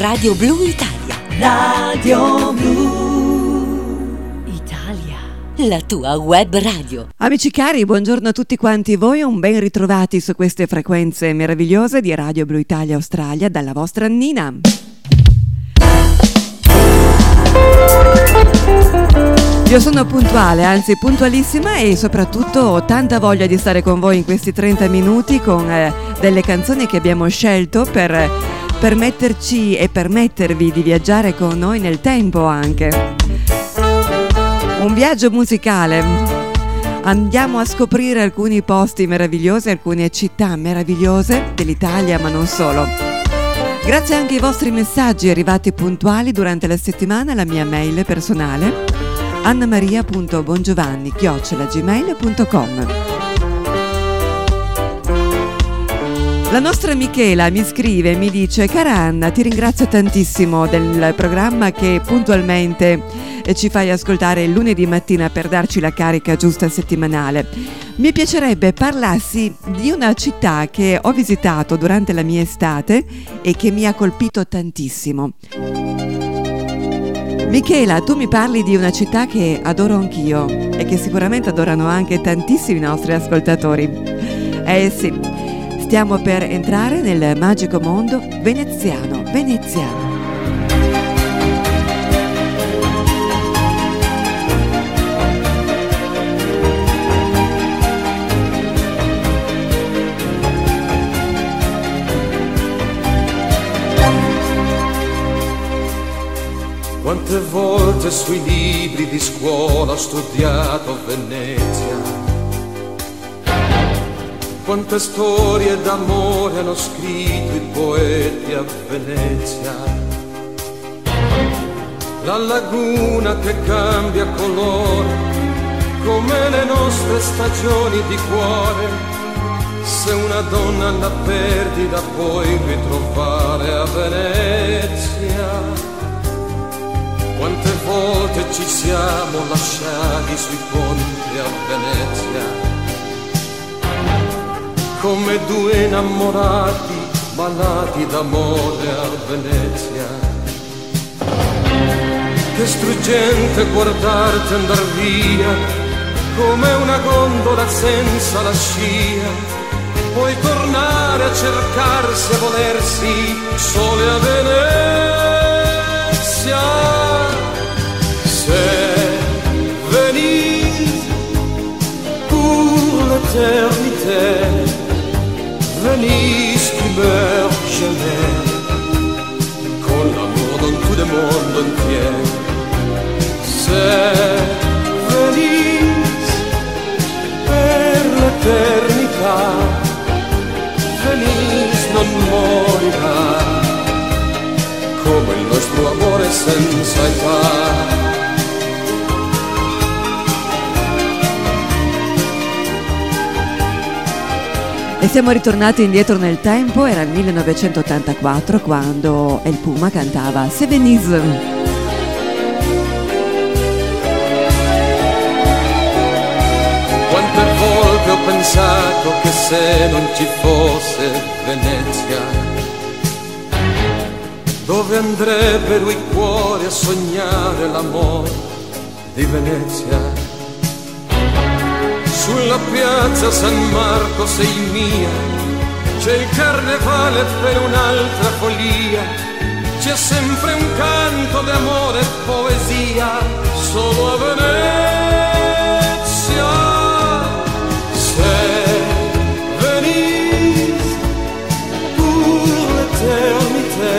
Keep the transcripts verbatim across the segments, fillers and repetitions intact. Radio Blu Italia. Radio Blu Italia, la tua web radio. Amici cari, buongiorno a tutti quanti voi, un ben ritrovati su queste frequenze meravigliose di Radio Blu Italia Australia dalla vostra Nina. Io sono puntuale, anzi puntualissima, e soprattutto ho tanta voglia di stare con voi in questi trenta minuti con eh, delle canzoni che abbiamo scelto per permetterci e permettervi di viaggiare con noi nel tempo anche. Un viaggio musicale. Andiamo a scoprire alcuni posti meravigliosi, alcune città meravigliose dell'Italia, ma non solo. Grazie anche ai vostri messaggi arrivati puntuali durante la settimana alla mia mail personale annamaria punto bongiovanni chiocciola gmail punto com. La nostra Michela mi scrive e mi dice: cara Anna, ti ringrazio tantissimo del programma che puntualmente ci fai ascoltare il lunedì mattina per darci la carica giusta settimanale. Mi piacerebbe parlassi di una città che ho visitato durante la mia estate e che mi ha colpito tantissimo. Michela, tu mi parli di una città che adoro anch'io e che sicuramente adorano anche tantissimi nostri ascoltatori. Eh sì. Stiamo per entrare nel magico mondo veneziano, veneziano. Quante volte sui libri di scuola ho studiato Venezia. Quante storie d'amore hanno scritto i poeti a Venezia. La laguna che cambia colore come le nostre stagioni di cuore. Se una donna la perdi la puoi ritrovare a Venezia. Quante volte ci siamo lasciati sui ponti a Venezia, come due innamorati, malati d'amore a Venezia. Che struggente guardarti andar via, come una gondola senza la scia. Puoi tornare a cercarsi e volersi, sole a Venezia. Se venite pour l'éternité, Venise qui meurt jamais, con l'amour dans tout le monde entier. C'est Venise per l'eternità, Venise non morirà, come il nostro amore senza età. E siamo ritornati indietro nel tempo, era il millenovecentottantaquattro quando El Puma cantava Se Venise. Quante volte ho pensato che se non ci fosse Venezia, dove andrebbero i cuori a sognare l'amore di Venezia? Sulla piazza San Marco sei mia, c'è il carnevale per un'altra follia, c'è sempre un canto d'amore e poesia, solo a Venezia. Se Venise pour l'éternité,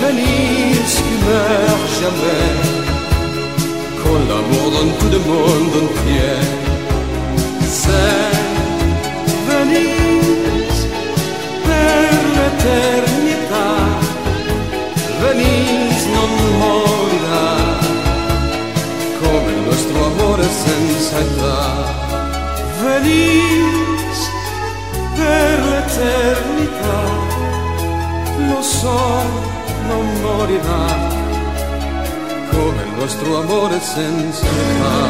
Venise qui meurt jamais, con l'amour dans tout le monde entier. Se Venise per l'eternità, Venise non morirà, come il nostro amore senza età. Venise per l'eternità, lo so non morirà, come il nostro amore senza età.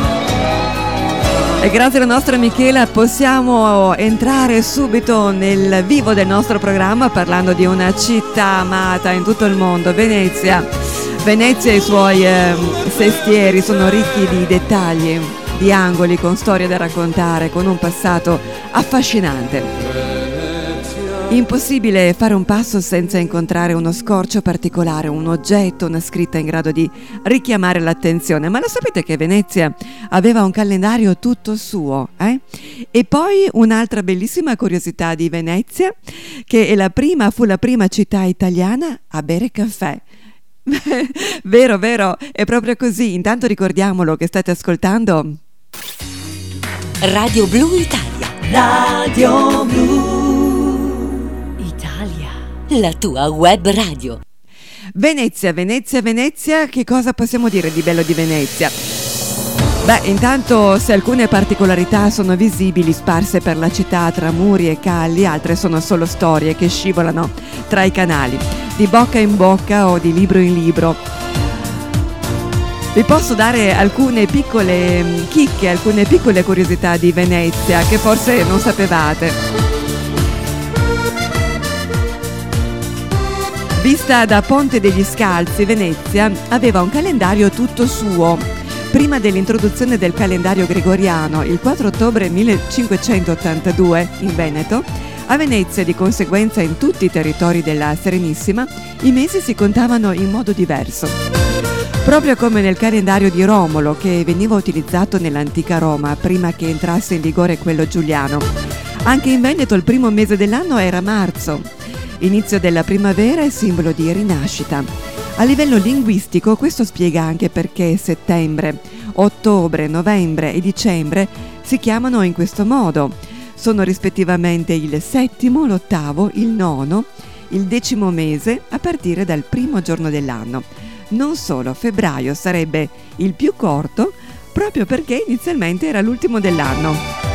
E grazie alla nostra Michela possiamo entrare subito nel vivo del nostro programma parlando di una città amata in tutto il mondo, Venezia. Venezia e i suoi eh, sestieri sono ricchi di dettagli, di angoli con storie da raccontare, con un passato affascinante. Impossibile fare un passo senza incontrare uno scorcio particolare, un oggetto, una scritta in grado di richiamare l'attenzione. Ma lo sapete che Venezia aveva un calendario tutto suo, eh? E poi un'altra bellissima curiosità di Venezia, che è la prima, fu la prima città italiana a bere caffè. Vero, vero, è proprio così. Intanto ricordiamolo che state ascoltando Radio Blu Italia. Radio Blu Italia, la tua web radio. Venezia, Venezia, Venezia, che cosa possiamo dire di bello di Venezia? Beh, intanto se alcune particolarità sono visibili sparse per la città tra muri e calli, altre sono solo storie che scivolano tra i canali, di bocca in bocca o di libro in libro. Vi posso dare alcune piccole chicche, alcune piccole curiosità di Venezia che forse non sapevate. Vista da Ponte degli Scalzi, Venezia aveva un calendario tutto suo. Prima dell'introduzione del calendario gregoriano, il quattro ottobre millecinquecentottantadue, in Veneto, a Venezia, di conseguenza in tutti i territori della Serenissima, i mesi si contavano in modo diverso. Proprio come nel calendario di Romolo, che veniva utilizzato nell'antica Roma prima che entrasse in vigore quello giuliano. Anche in Veneto il primo mese dell'anno era marzo, inizio della primavera e simbolo di rinascita. A livello linguistico questo spiega anche perché settembre, ottobre, novembre e dicembre si chiamano in questo modo. Sono rispettivamente il settimo, l'ottavo, il nono, il decimo mese a partire dal primo giorno dell'anno. Non solo, febbraio sarebbe il più corto proprio perché inizialmente era l'ultimo dell'anno.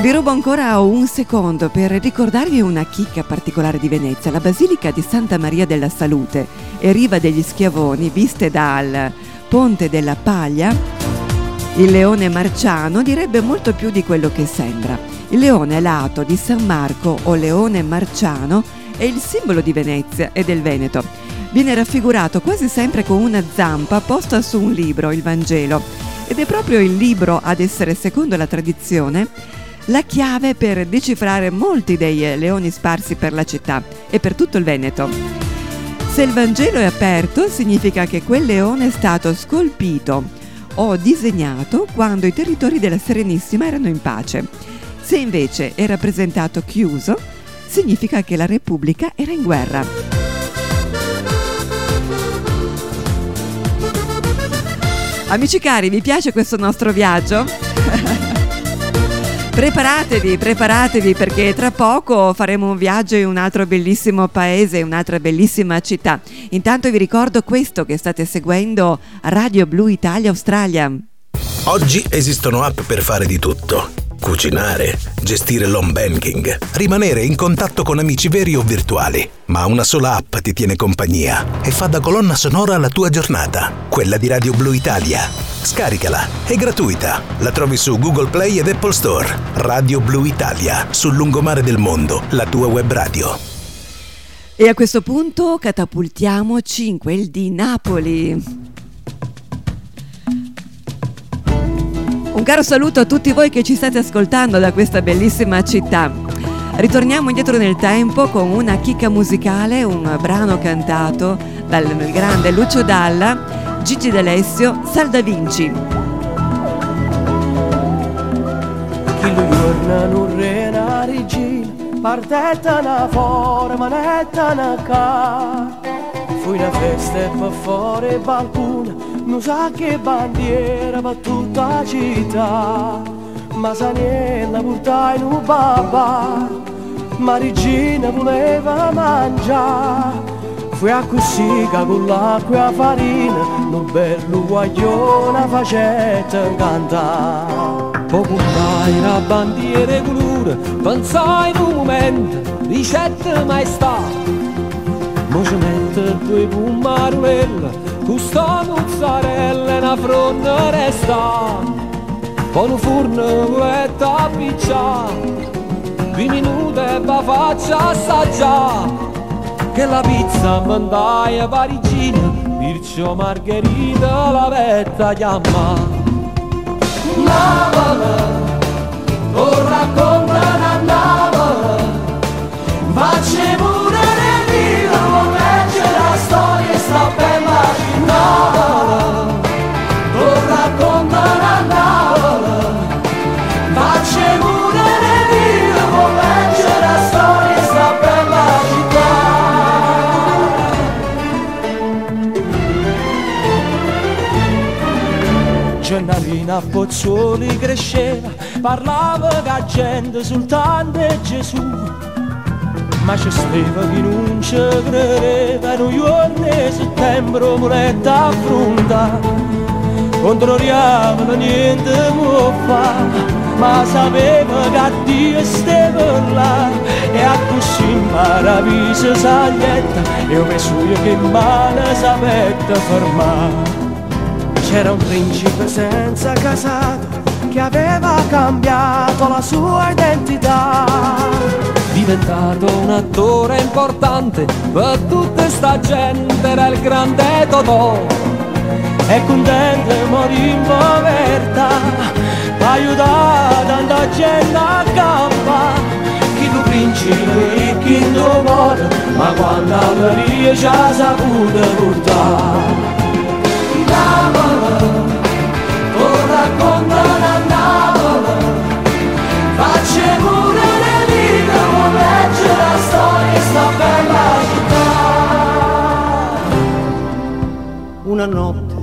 Vi rubo ancora un secondo per ricordarvi una chicca particolare di Venezia, la Basilica di Santa Maria della Salute e riva degli Schiavoni, viste dal Ponte della Paglia, il leone marciano direbbe molto più di quello che sembra. Il leone alato di San Marco o leone marciano è il simbolo di Venezia e del Veneto. Viene raffigurato quasi sempre con una zampa posta su un libro, il Vangelo, ed è proprio il libro ad essere, secondo la tradizione, la chiave per decifrare molti dei leoni sparsi per la città e per tutto il Veneto. Se il Vangelo è aperto, significa che quel leone è stato scolpito o disegnato quando i territori della Serenissima erano in pace. Se invece è rappresentato chiuso, significa che la Repubblica era in guerra. Amici cari, vi piace questo nostro viaggio? Preparatevi, preparatevi perché tra poco faremo un viaggio in un altro bellissimo paese, un'altra bellissima città. Intanto vi ricordo questo, che state seguendo Radio Blu Italia Australia. Oggi esistono app per fare di tutto. Cucinare, gestire l'home banking, rimanere in contatto con amici veri o virtuali. Ma una sola app ti tiene compagnia e fa da colonna sonora alla tua giornata. Quella di Radio Blu Italia. Scaricala, è gratuita. La trovi su Google Play ed Apple Store. Radio Blu Italia, sul lungomare del mondo, la tua web radio. E a questo punto catapultiamoci in quel di Napoli. Un caro saluto a tutti voi che ci state ascoltando da questa bellissima città. Ritorniamo indietro nel tempo con una chicca musicale, un brano cantato dal grande Lucio Dalla, Gigi D'Alessio, Salda Vinci. Chilugorna non rena regina, partetta na forma netta na ca. Fui na festa e fa fuori balcone, non sa che bandiera va tutta città. Ma sa niente portai nu babà, ma regina voleva mangiare. Fui a cussica con l'acqua e la farina, un bello guaglione facette cantare. Poi comprai una bandiera colore, pensai in un momento, ricetta maestà. Mi Mette due bombarella, custa mozzarella e una fronna resta, con un forno e tapiccia, due minuti e va faccia assaggia, che la pizza mandaia parigina, Mircio Margherita la vetta chiama. Napoli, o racconta da Napoli, facce pure le vita, storia sta bella di Napoli, lo racconta la Napoli, faccio morire di nuovo, leggere la storia sta bella città. Gennarina a Pozzuoli cresceva, parlava che gente soltanto è Gesù. Ma c'è stava chi non ci credeva, in un giorno di settembre muletta affronta, controlliamo niente può fare, ma sapeva che Dio stava là, e a così maravisa saglietta, e un suo che male sapeva fermare. C'era un principe senza casato, che aveva cambiato la sua identità. Diventato un attore importante, per tutta sta gente era il grande Totò. E contento morì in povertà, aiutare tanta gente a campare. Chi tu principe e chi tu muore, ma quando avvia ci ha saputo portare. Napoli, o racconta da Napoli, facce pure le vite. La storia sta per la città. Una notte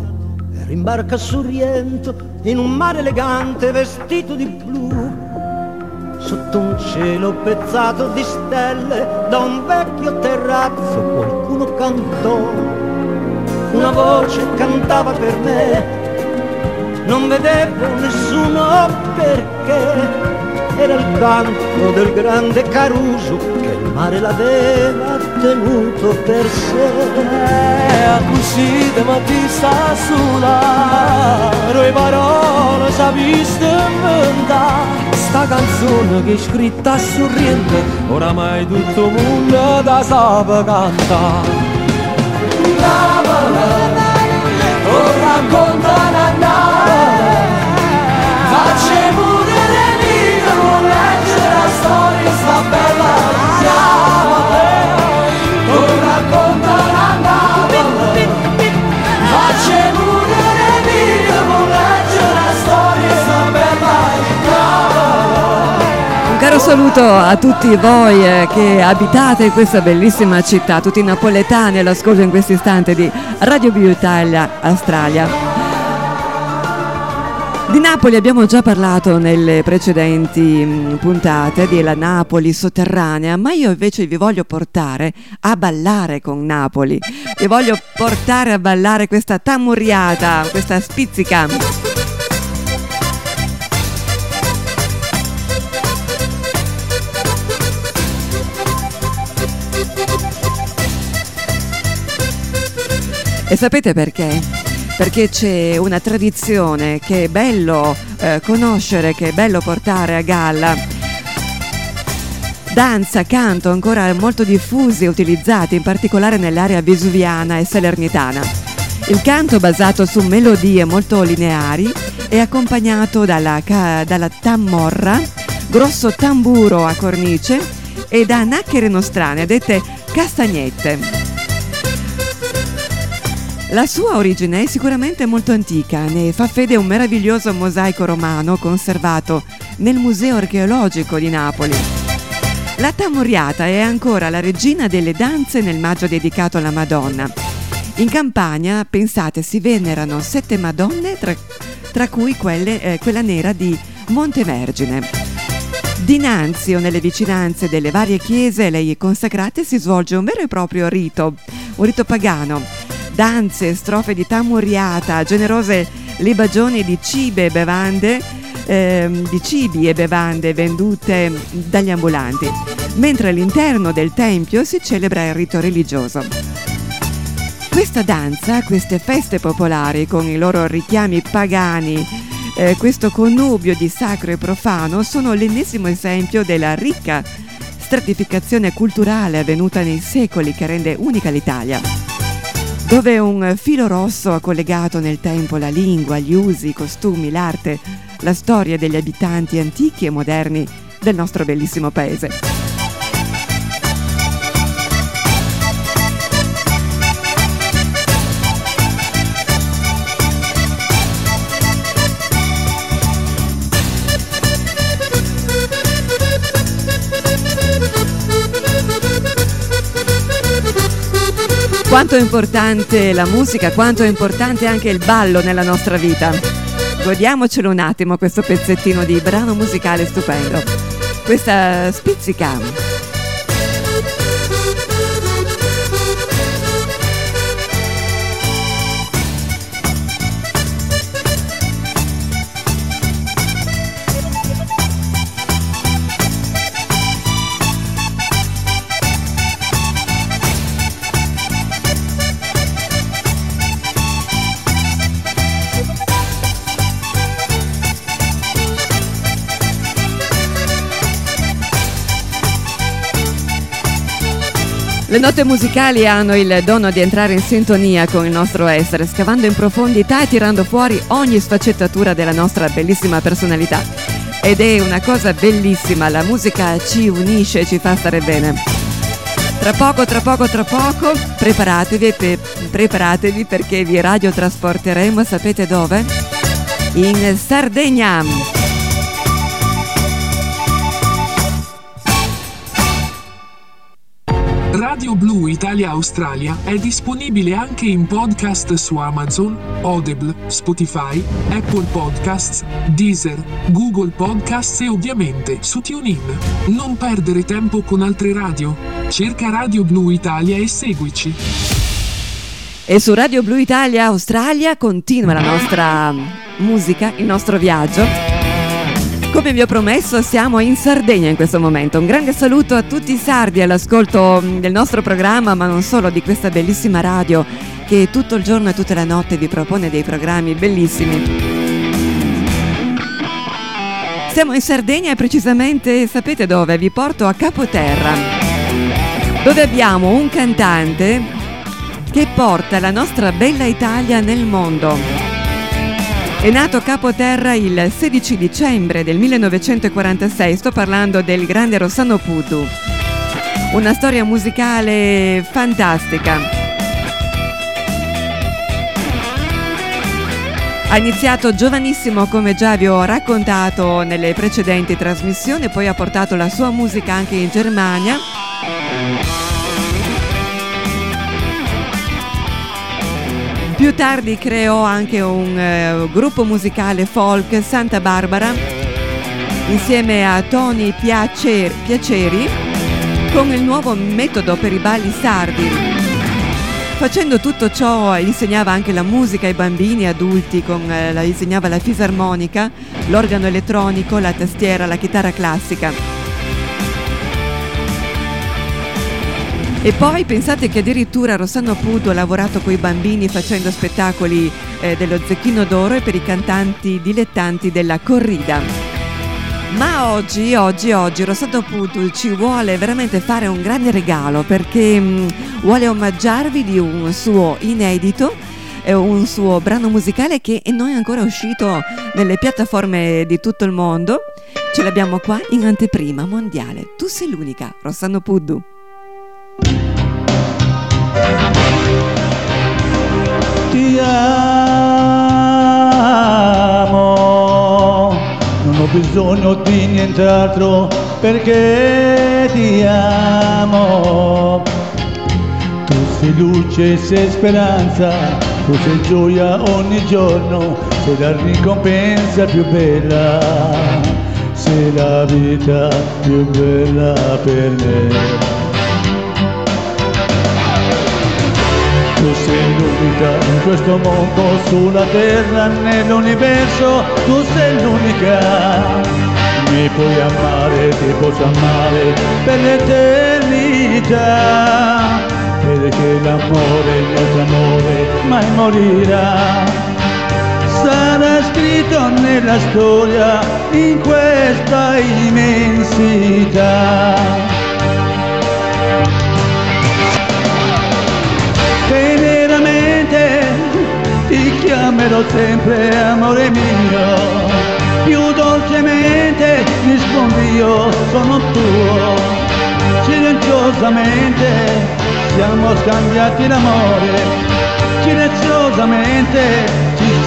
ero in barca a Sorrento, in un mare elegante vestito di blu, sotto un cielo pezzato di stelle, da un vecchio terrazzo qualcuno cantò. Una voce cantava per me, non vedevo nessuno perché. Era il canto del grande Caruso, che il mare l'aveva tenuto per sé. E così di mattina sola, le parole sapiste inventare. Sta canzone che è scritta a Sorrento, oramai tutto il mondo da sape cantare. Napoli, o racconta da Napoli, sta bella Napoli, tu racconta la Napoli, facce pure via, vuol leggere la storia, sta bella. Un caro saluto a tutti voi che abitate questa bellissima città, tutti i napoletani all'ascolto in questo istante di Radio Blu Italia Australia. Di Napoli abbiamo già parlato nelle precedenti puntate della Napoli sotterranea, ma io invece vi voglio portare a ballare con Napoli. Vi voglio portare a ballare questa tamuriata, questa spizzica. E sapete perché? Perché c'è una tradizione che è bello eh, conoscere, che è bello portare a galla. Danza, canto ancora molto diffusi e utilizzati, in particolare nell'area vesuviana e salernitana. Il canto basato su melodie molto lineari è accompagnato dalla, ca- dalla tamorra, grosso tamburo a cornice e da nacchere nostrane, dette castagnette. La sua origine è sicuramente molto antica, ne fa fede un meraviglioso mosaico romano conservato nel Museo Archeologico di Napoli. La tamuriata è ancora la regina delle danze nel maggio dedicato alla Madonna. In Campania, pensate, si venerano sette Madonne, tra, tra cui quelle, eh, quella nera di Montevergine. Dinanzi o nelle vicinanze delle varie chiese lei consacrate si svolge un vero e proprio rito, un rito pagano. Danze, strofe di tamuriata, generose libagioni di cibi e bevande ehm, di cibi e bevande vendute dagli ambulanti, mentre all'interno del tempio si celebra il rito religioso. Questa danza, queste feste popolari con i loro richiami pagani, eh, questo connubio di sacro e profano sono l'ennesimo esempio della ricca stratificazione culturale avvenuta nei secoli che rende unica l'Italia, dove un filo rosso ha collegato nel tempo la lingua, gli usi, i costumi, l'arte, la storia degli abitanti antichi e moderni del nostro bellissimo paese. Quanto è importante la musica, quanto è importante anche il ballo nella nostra vita. Godiamocelo un attimo questo pezzettino di brano musicale stupendo. Questa spizzica. Le note musicali hanno il dono di entrare in sintonia con il nostro essere, scavando in profondità e tirando fuori ogni sfaccettatura della nostra bellissima personalità. Ed è una cosa bellissima, la musica ci unisce e ci fa stare bene. Tra poco, tra poco, tra poco, preparatevi, pe- preparatevi perché vi radiotrasporteremo, sapete dove? In Sardegna! Radio Blu Italia Australia è disponibile anche in podcast su Amazon, Audible, Spotify, Apple Podcasts, Deezer, Google Podcasts e ovviamente su TuneIn. Non perdere tempo con altre radio. Cerca Radio Blu Italia e seguici. E su Radio Blu Italia Australia continua la nostra musica, il nostro viaggio. Come vi ho promesso, siamo in Sardegna in questo momento. Un grande saluto a tutti i sardi all'ascolto del nostro programma, ma non solo, di questa bellissima radio che tutto il giorno e tutta la notte vi propone dei programmi bellissimi. Siamo in Sardegna e precisamente, sapete dove? Vi porto a Capoterra, dove abbiamo un cantante che porta la nostra bella Italia nel mondo. È nato a Capoterra il sedici dicembre del millenovecentoquarantasei, sto parlando del grande Rossano Puddu. Una storia musicale fantastica. Ha iniziato giovanissimo, come già vi ho raccontato nelle precedenti trasmissioni, poi ha portato la sua musica anche in Germania. Più tardi creò anche un eh, gruppo musicale folk, Santa Barbara, insieme a Toni Piacere, Piaceri, con il nuovo metodo per i balli sardi. Facendo tutto ciò insegnava anche la musica ai bambini e adulti, con, eh, la, insegnava la fisarmonica, l'organo elettronico, la tastiera, la chitarra classica. E poi pensate che addirittura Rossano Puddu ha lavorato con i bambini facendo spettacoli eh, dello Zecchino d'Oro e per i cantanti dilettanti della corrida. Ma oggi, oggi, oggi Rossano Puddu ci vuole veramente fare un grande regalo, perché mh, vuole omaggiarvi di un suo inedito, eh, un suo brano musicale che non è ancora uscito nelle piattaforme di tutto il mondo. Ce l'abbiamo qua in anteprima mondiale. Tu sei l'unica, Rossano Puddu. Ti amo, non ho bisogno di nient'altro perché ti amo. Tu sei luce, sei speranza, tu sei gioia ogni giorno, sei la ricompensa più bella, sei la vita più bella per me. tu sei l'unica in questo mondo, sulla terra, nell'universo, tu sei l'unica. Mi puoi amare, ti posso amare per l'eternità, perché l'amore, il nostro amore, mai morirà. Sarà scritto nella storia, in questa immensità. E nella mente ti chiamerò sempre amore mio, più dolcemente rispondi io sono tuo. Silenziosamente siamo scambiati l'amore, silenziosamente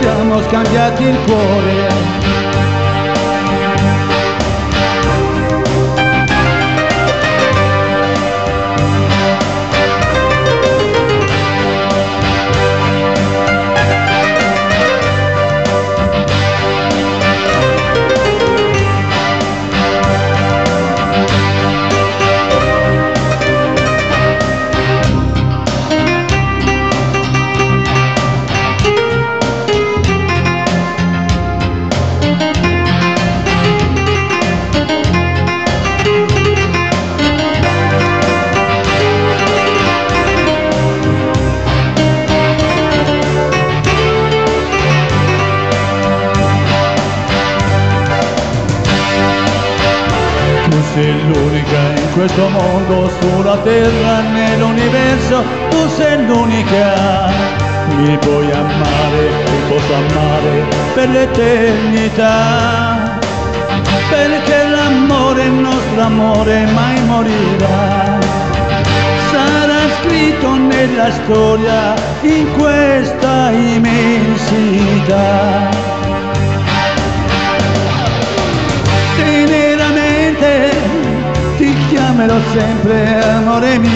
siamo scambiati il cuore. Questo mondo, sulla terra, nell'universo, tu sei l'unica. Mi puoi amare, ti posso amare per l'eternità, perché l'amore, il nostro amore, mai morirà. Sarà scritto nella storia, in questa immensità. Chiamerò sempre amore mio,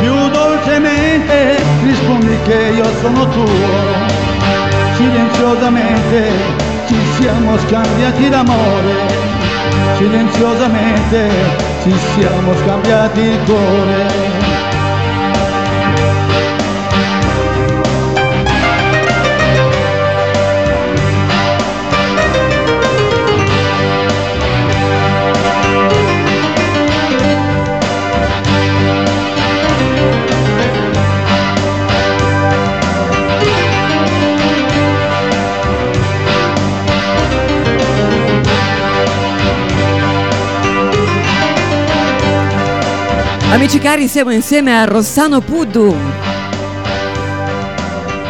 più dolcemente rispondi che io sono tuo. Silenziosamente ci siamo scambiati l'amore, silenziosamente ci siamo scambiati il cuore. Amici cari, siamo insieme a Rossano Puddu.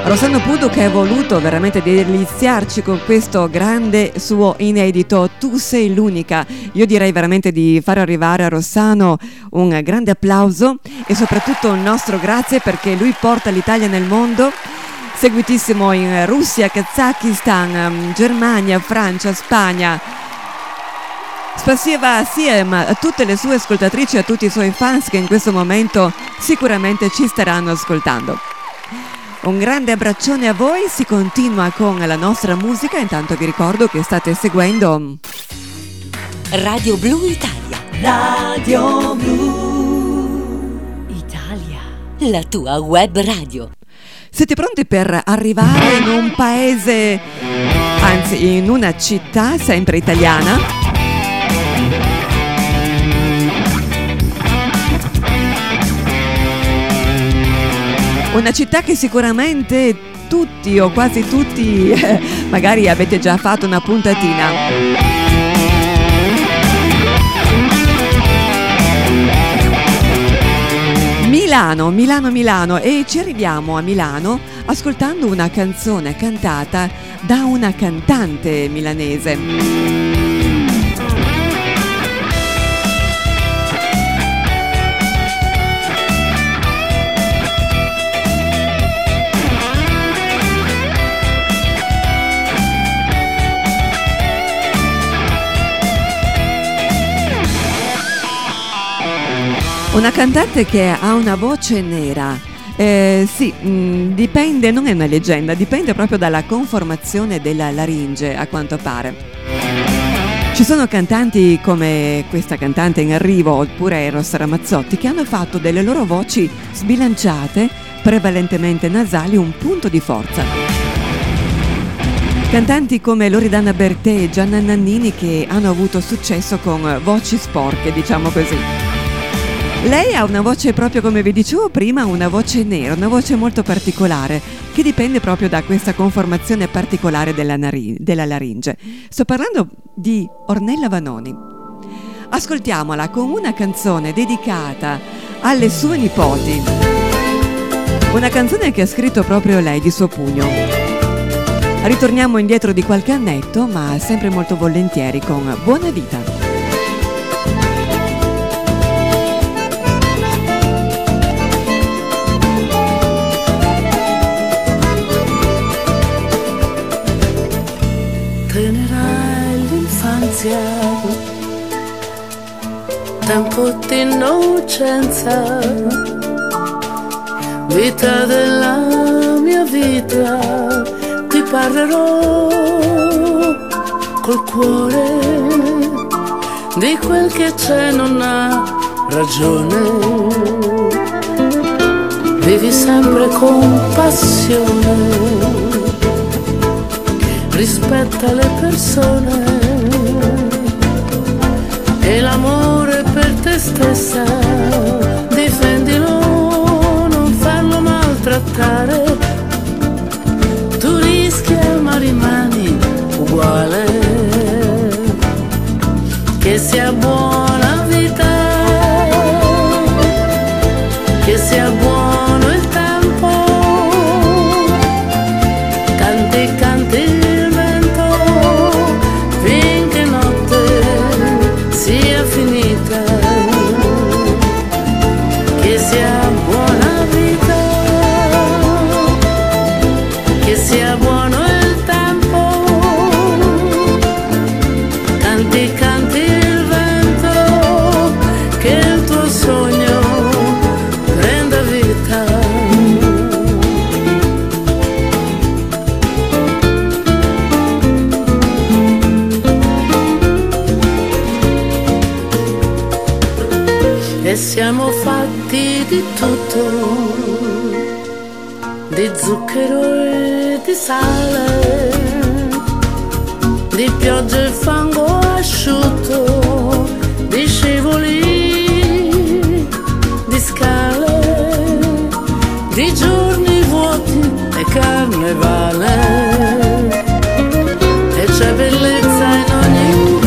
Rossano Puddu che ha voluto veramente deliziarci con questo grande suo inedito Tu sei l'unica. Io direi veramente di far arrivare a Rossano un grande applauso e soprattutto un nostro grazie, perché lui porta l'Italia nel mondo, seguitissimo in Russia, Kazakistan, Germania, Francia, Spagna. Spasiva assieme a tutte le sue ascoltatrici e a tutti i suoi fans che in questo momento sicuramente ci staranno ascoltando. Un grande abbraccione a voi, si continua con la nostra musica, intanto vi ricordo che state seguendo Radio Blu Italia. Radio Blu Italia, la tua web radio. Siete pronti per arrivare in un paese, anzi in una città sempre italiana? Una città che sicuramente tutti o quasi tutti eh, magari avete già fatto una puntatina. Milano, Milano, Milano, e ci arriviamo a Milano ascoltando una canzone cantata da una cantante milanese. Una cantante che ha una voce nera, eh, sì, mh, dipende, non è una leggenda, dipende proprio dalla conformazione della laringe, a quanto pare. Ci sono cantanti come questa cantante in arrivo oppure Eros Ramazzotti che hanno fatto delle loro voci sbilanciate, prevalentemente nasali, un punto di forza. Cantanti come Loredana Bertè e Gianna Nannini che hanno avuto successo con voci sporche, diciamo così. Lei ha una voce, proprio come vi dicevo prima, una voce nera, una voce molto particolare che dipende proprio da questa conformazione particolare della, nari- della laringe. Sto parlando di Ornella Vanoni. Ascoltiamola con una canzone dedicata alle sue nipoti, una canzone che ha scritto proprio lei di suo pugno. Ritorniamo indietro di qualche annetto, ma sempre molto volentieri con Buona Vita. Tempo d'innocenza, vita della mia vita, ti parlerò col cuore di quel che c'è, non ha ragione. Vivi sempre con passione, rispetta le persone e l'amore per te stessa, difendilo, non farlo maltrattare. Tu rischia ma rimani uguale, che sia buona vita, che sia buono il tempo, canti canti. Siamo fatti di tutto, di zucchero e di sale, di pioggia e fango asciutto, di scivoli, di scale, di giorni vuoti e carnevale. E c'è bellezza in ogni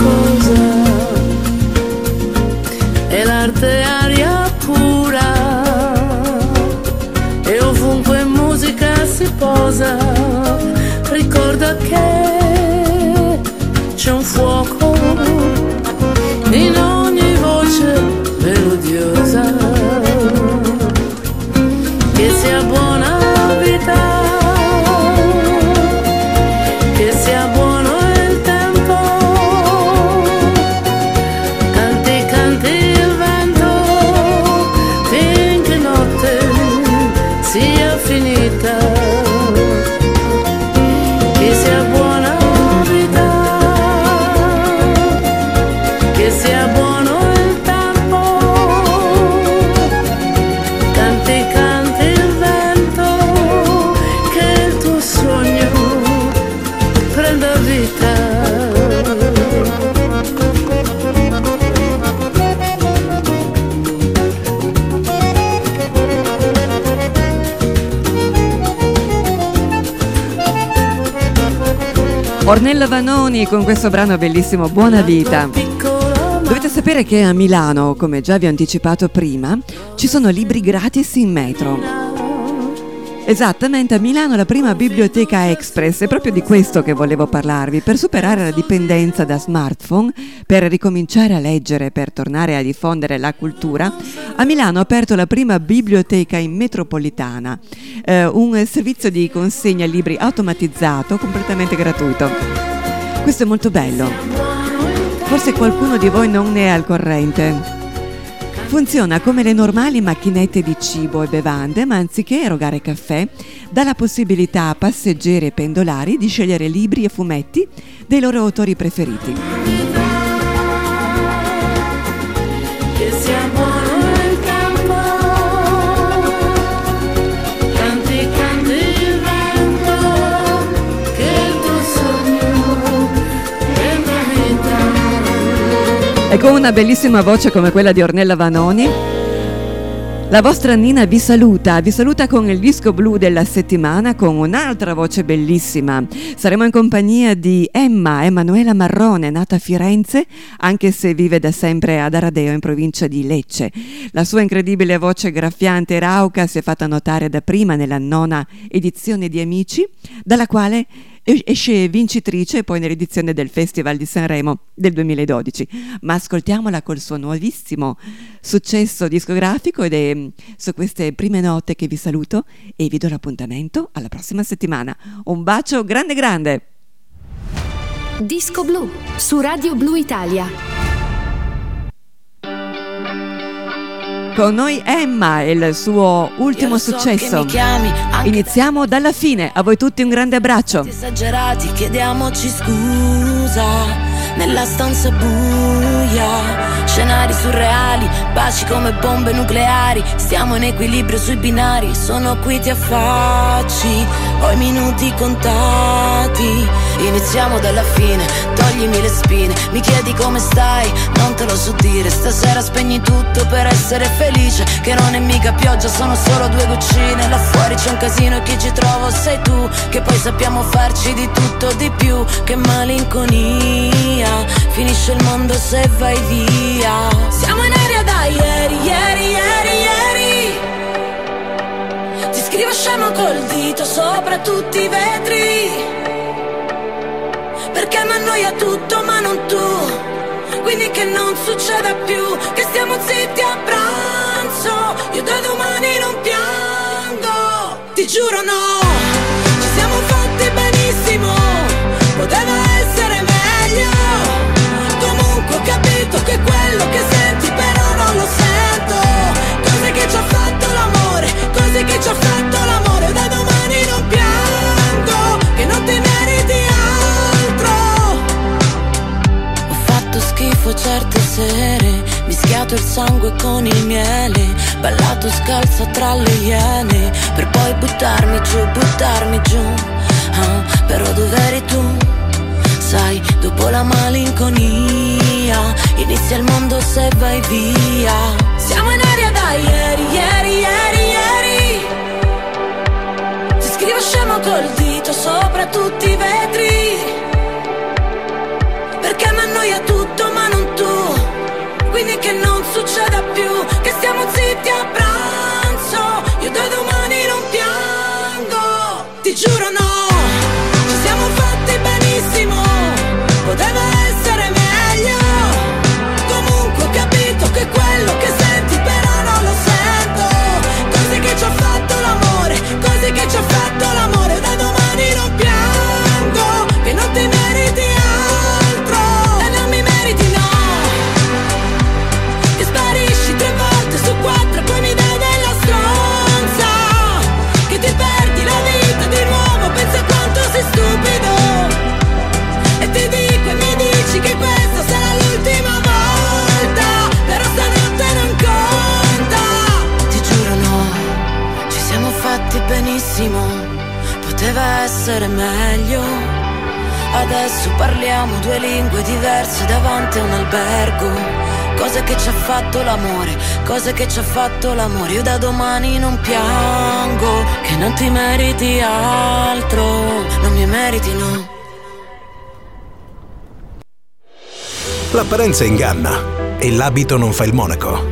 cosa, e l'arte ha posa, ricorda che c'è un fuoco in ogni voce melodiosa, che sia buona vita, che sia buona. Ornella Vanoni con questo brano bellissimo, Buona Vita. Dovete sapere che a Milano, come già vi ho anticipato prima, ci sono libri gratis in metro. Esattamente, a Milano la prima biblioteca express, è proprio di questo che volevo parlarvi, per superare la dipendenza da smartphone, per ricominciare a leggere, per tornare a diffondere la cultura. A Milano ha aperto la prima biblioteca in metropolitana, eh, un servizio di consegna libri automatizzato, completamente gratuito. Questo è molto bello, forse qualcuno di voi non ne è al corrente. Funziona come le normali macchinette di cibo e bevande, ma anziché erogare caffè, dà la possibilità a passeggeri e pendolari di scegliere libri e fumetti dei loro autori preferiti. E con una bellissima voce come quella di Ornella Vanoni, la vostra Nina vi saluta, vi saluta con il disco blu della settimana, con un'altra voce bellissima. Saremo in compagnia di Emma, Emanuela Marrone, nata a Firenze, anche se vive da sempre ad Aradeo, in provincia di Lecce. La sua incredibile voce graffiante e rauca si è fatta notare dapprima nella nona edizione di Amici, dalla quale esce vincitrice poi nell'edizione del Festival di Sanremo del duemiladodici, ma ascoltiamola col suo nuovissimo successo discografico, ed è su queste prime note che vi saluto e vi do l'appuntamento alla prossima settimana. Un bacio grande grande. Disco blu su Radio Blu Italia. Con noi Emma e il suo ultimo successo. Iniziamo dalla fine. A voi tutti un grande abbraccio. Esagerati, chiediamoci scusa. Nella stanza buia, scenari surreali, baci come bombe nucleari. Stiamo in equilibrio sui binari. Sono qui, ti affacci, ho i minuti contati. Iniziamo dalla fine, toglimi le spine. Mi chiedi come stai, non te lo so dire. Stasera spegni tutto per essere felice. Felice che non è mica pioggia, sono solo due goccine. Là fuori c'è un casino e chi ci trova sei tu, che poi sappiamo farci di tutto di più. Che malinconia, finisce il mondo se vai via. Siamo in aria da ieri, ieri, ieri, ieri. Ti scrivo scemo col dito sopra tutti i vetri, perché mi annoia tutto ma non tu. Quindi che non succeda più, che stiamo zitti a pranzo. Io da domani non piango, ti giuro no. Ci siamo fatti benissimo, poteva essere meglio. Comunque ho capito che quello che senti però non lo sento. Cose che ci ha fatto l'amore, cose che ci ha fatto l'amore. Da domani non piango, che non ti meriti altro. Schifo certe sere, mischiato il sangue con il miele, ballato scalza tra le iene, per poi buttarmi giù, buttarmi giù, ah, però dov'eri tu? Sai, dopo la malinconia, inizia il mondo se vai via. Siamo in aria da ieri, ieri, ieri, ieri. Ti scrivo scemo col dito sopra tutti i vetri, perché mi annoia tutto ma non tu. Quindi che non succeda più, che stiamo zitti a pranzo. Io da domani non piango, ti giuro no. Ci siamo fatti benissimo, poteva essere meglio. Comunque ho capito che quello che senti però non lo sento. Cose che ci ha fatto l'amore, cose che ci ha fatto l'amore. Da domani non piango, che non ti meriti altro. Poi mi dai della stronza, che ti perdi la vita di nuovo, pensa quanto sei stupido. E ti dico e mi dici che questa sarà l'ultima volta, però stanotte non conta. Ti giuro no, ci siamo fatti benissimo, poteva essere meglio. Adesso parliamo due lingue diverse davanti a un albergo. Cose che ci ha fatto l'amore, cose che ci ha fatto l'amore. Io da domani non piango, che non ti meriti altro. Non mi meriti, no. L'apparenza inganna e l'abito non fa il monaco.